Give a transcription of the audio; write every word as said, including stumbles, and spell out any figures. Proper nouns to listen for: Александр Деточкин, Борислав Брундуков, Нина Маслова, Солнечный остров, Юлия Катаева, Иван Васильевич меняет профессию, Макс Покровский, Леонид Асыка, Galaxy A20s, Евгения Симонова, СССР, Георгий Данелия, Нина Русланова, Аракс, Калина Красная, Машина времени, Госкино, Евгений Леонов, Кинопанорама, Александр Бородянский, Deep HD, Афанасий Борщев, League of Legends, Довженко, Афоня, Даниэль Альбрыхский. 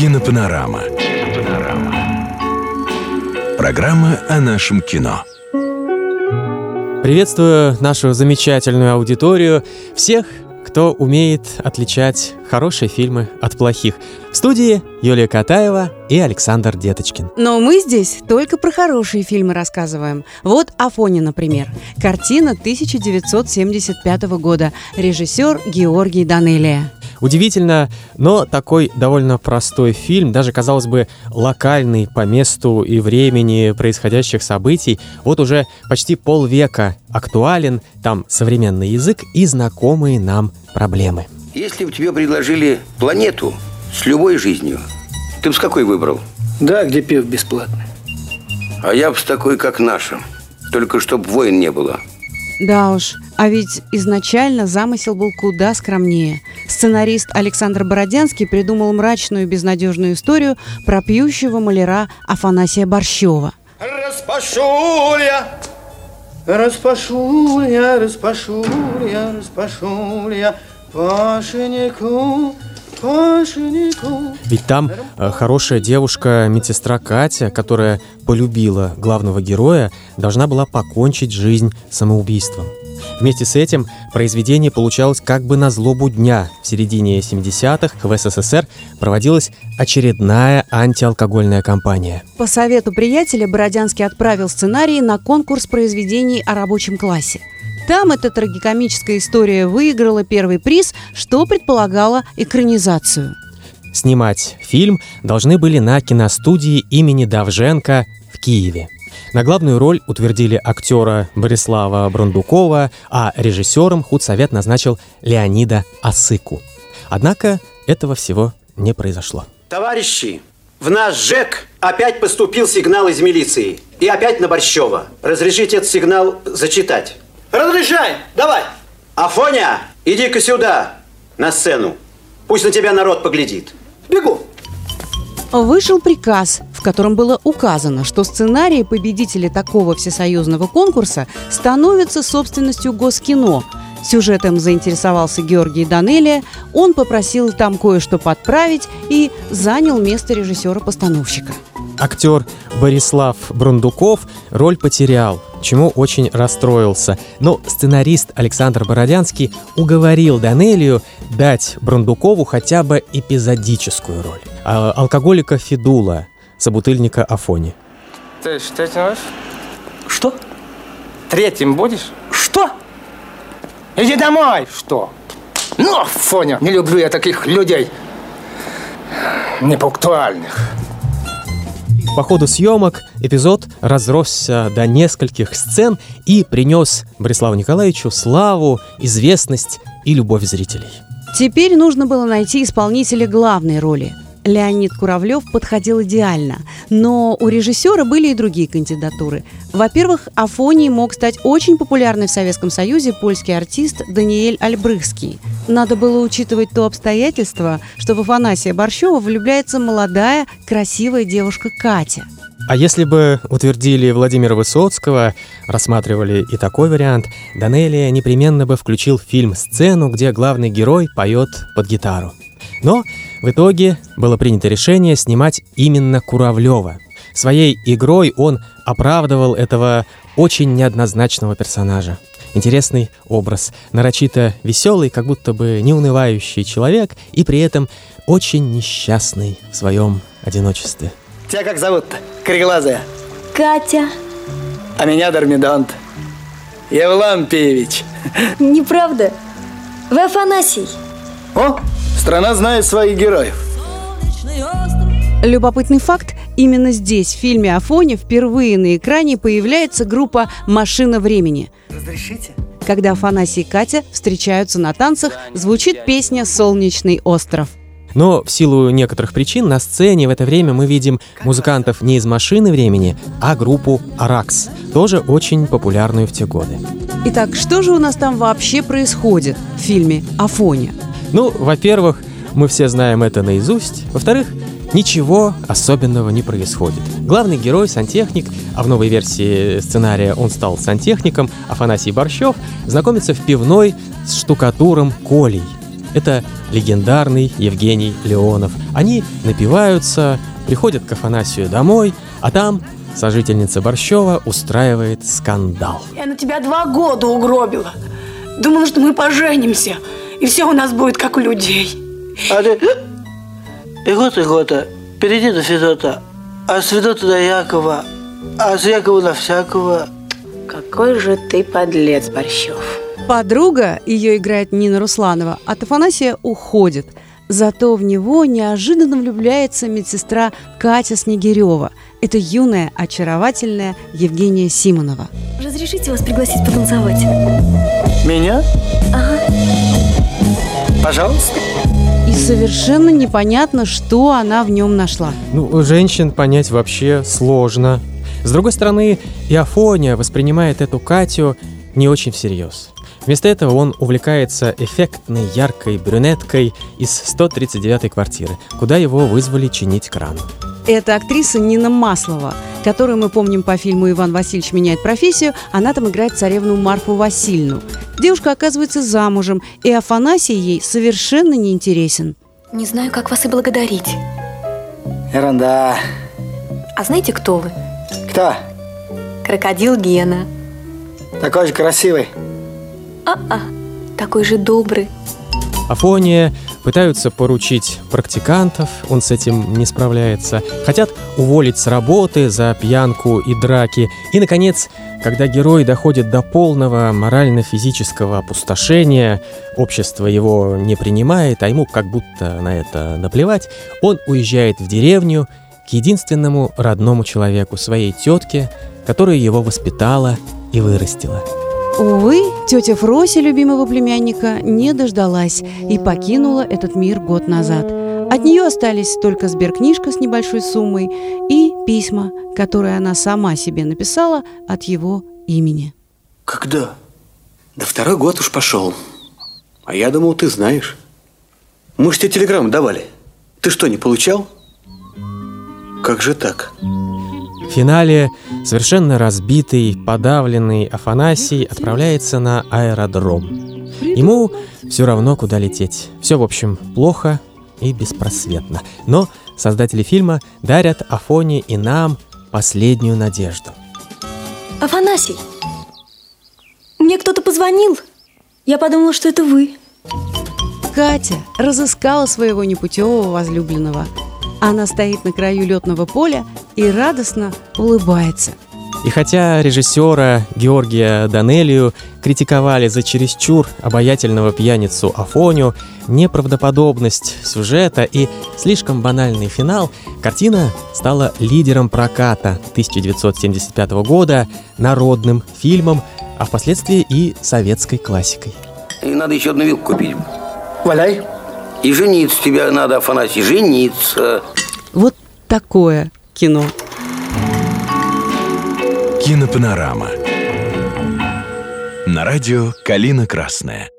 Кинопанорама. Программа о нашем кино. Приветствую нашу замечательную аудиторию, всех, кто умеет отличать хорошие фильмы от плохих. В студии Юлия Катаева и Александр Деточкин. Но мы здесь только про хорошие фильмы рассказываем. Вот «Афоня», например. Картина тысяча девятьсот семьдесят пятого года. Режиссер Георгий Данелия. Удивительно, но такой довольно простой фильм, даже, казалось бы, локальный по месту и времени происходящих событий, вот уже почти полвека актуален, там современный язык и знакомые нам проблемы. Если бы тебе предложили планету с любой жизнью, ты бы с какой выбрал? Да, где пив бесплатно. А я бы с такой, как наша, только чтоб войн не было. Да уж, а ведь изначально замысел был куда скромнее. Сценарист Александр Бородянский придумал мрачную безнадежную историю про пьющего маляра Афанасия Борщева. Распашу я, распашу я, распашу я, распашу я Пашеньку. Ведь там э, хорошая девушка, медсестра Катя, которая полюбила главного героя, должна была покончить жизнь самоубийством. Вместе с этим произведение получалось как бы на злобу дня. В середине семидесятых в СССР проводилась очередная антиалкогольная кампания. По совету приятеля Бородянский отправил сценарий на конкурс произведений о рабочем классе. Там эта трагикомическая история выиграла первый приз, что предполагало экранизацию. Снимать фильм должны были на киностудии имени Довженко в Киеве. На главную роль утвердили актера Борислава Брундукова, а режиссером худсовет назначил Леонида Асыку. Однако этого всего не произошло. Товарищи, в наш ЖЭК опять поступил сигнал из милиции. И опять на Борщева. Разрешите этот сигнал зачитать. Разрешай, давай. Афоня, иди-ка сюда, на сцену. Пусть на тебя народ поглядит. Бегу. Вышел приказ, в котором было указано, что сценарии победителей такого всесоюзного конкурса становятся собственностью Госкино. Сюжетом заинтересовался Георгий Данелия, он попросил там кое-что подправить и занял место режиссера-постановщика. Актер Борислав Брундуков роль потерял, чему очень расстроился. Но сценарист Александр Бородянский уговорил Данелию дать Брундукову хотя бы эпизодическую роль. А, алкоголика Федула, собутыльника Афони. Ты же третьим будешь? Что? Третьим будешь? Что? Иди домой! Что? Ну, Афоня! Не люблю я таких людей непунктуальных. По ходу съемок эпизод разросся до нескольких сцен и принес Бориславу Николаевичу славу, известность и любовь зрителей. Теперь нужно было найти исполнителя главной роли. Леонид Куравлев подходил идеально, но у режиссера были и другие кандидатуры. Во-первых, Афоней мог стать очень популярный в Советском Союзе польский артист Даниэль Альбрыхский. Надо было учитывать то обстоятельство, что в Афанасия Борщева влюбляется молодая, красивая девушка Катя. А если бы утвердили Владимира Высоцкого, рассматривали и такой вариант, Данелия непременно бы включил в фильм сцену, где главный герой поет под гитару. Но в итоге было принято решение снимать именно Куравлева. Своей игрой он оправдывал этого очень неоднозначного персонажа. Интересный образ, нарочито веселый, как будто бы неунывающий человек, и при этом очень несчастный в своем одиночестве. Тебя как зовут-то, кореглазая? Катя. А меня Дормидонт. Евлампиевич. Неправда. Вы Афанасий. О! Страна знает своих героев. Любопытный факт. Именно здесь, в фильме «Афоня», впервые на экране появляется группа «Машина времени». Разрешите? Когда Афанасий и Катя встречаются на танцах, звучит песня «Солнечный остров». Но в силу некоторых причин на сцене в это время мы видим музыкантов не из «Машины времени», а группу «Аракс», тоже очень популярную в те годы. Итак, что же у нас там вообще происходит в фильме «Афоня»? Ну, во-первых, мы все знаем это наизусть. Во-вторых, ничего особенного не происходит. Главный герой — сантехник, а в новой версии сценария он стал сантехником, Афанасий Борщев знакомится в пивной с штукатуром Колей. Это легендарный Евгений Леонов. Они напиваются, приходят к Афанасию домой, а там сожительница Борщева устраивает скандал. Я на тебя два года угробила. Думала, что мы поженимся, и все у нас будет как у людей. А ты... Игота, Игота, перейди на Федота, а с Федота до Якова, а с Якова на всякого. Какой же ты подлец, Борщев. Подруга, ее играет Нина Русланова, от Афанасия уходит. Зато в него неожиданно влюбляется медсестра Катя Снегирева. Это юная, очаровательная Евгения Симонова. Разрешите вас пригласить потанцевать? Меня? Ага. Пожалуйста. И совершенно непонятно, что она в нем нашла. Ну, женщин понять вообще сложно. С другой стороны, и Афоня воспринимает эту Катю не очень всерьез. Вместо этого он увлекается эффектной, яркой брюнеткой из сто тридцать девятой квартиры, куда его вызвали чинить кран. Это актриса Нина Маслова, которую мы помним по фильму «Иван Васильевич меняет профессию». Она там играет царевну Марфу Васильевну. Девушка оказывается замужем, и Афанасий ей совершенно не интересен. Не знаю, как вас и благодарить. Ерунда. А знаете, кто вы? Кто? Крокодил Гена. Такой же красивый. А-а, такой же добрый. Афония пытаются поручить практикантов, он с этим не справляется. Хотят уволить с работы за пьянку и драки. И, наконец, когда герой доходит до полного морально-физического опустошения, общество его не принимает, а ему как будто на это наплевать, он уезжает в деревню к единственному родному человеку, своей тетке, которая его воспитала и вырастила. Увы, тетя Фрося, любимого племянника, не дождалась и покинула этот мир год назад. От нее остались только сберкнижка с небольшой суммой и письма, которые она сама себе написала от его имени. Когда? Да второй год уж пошел. А я думал, ты знаешь. Мы ж тебе телеграмму давали. Ты что, не получал? Как же так? В финале совершенно разбитый, подавленный Афанасий отправляется на аэродром. Ему все равно, куда лететь. Все, в общем, плохо и беспросветно. Но создатели фильма дарят Афоне и нам последнюю надежду. Афанасий, мне кто-то позвонил. Я подумала, что это вы. Катя разыскала своего непутевого возлюбленного. Она стоит на краю летного поля и радостно улыбается. И хотя режиссера Георгия Данелию критиковали за чересчур обаятельного пьяницу Афоню, неправдоподобность сюжета и слишком банальный финал, картина стала лидером проката тысяча девятьсот семьдесят пятого года, народным фильмом, а впоследствии и советской классикой. И надо еще одну вилку купить. Валяй. И жениться тебя надо, Афанасий, жениться. Вот такое кино. Кинопанорама. На радио «Калина Красная».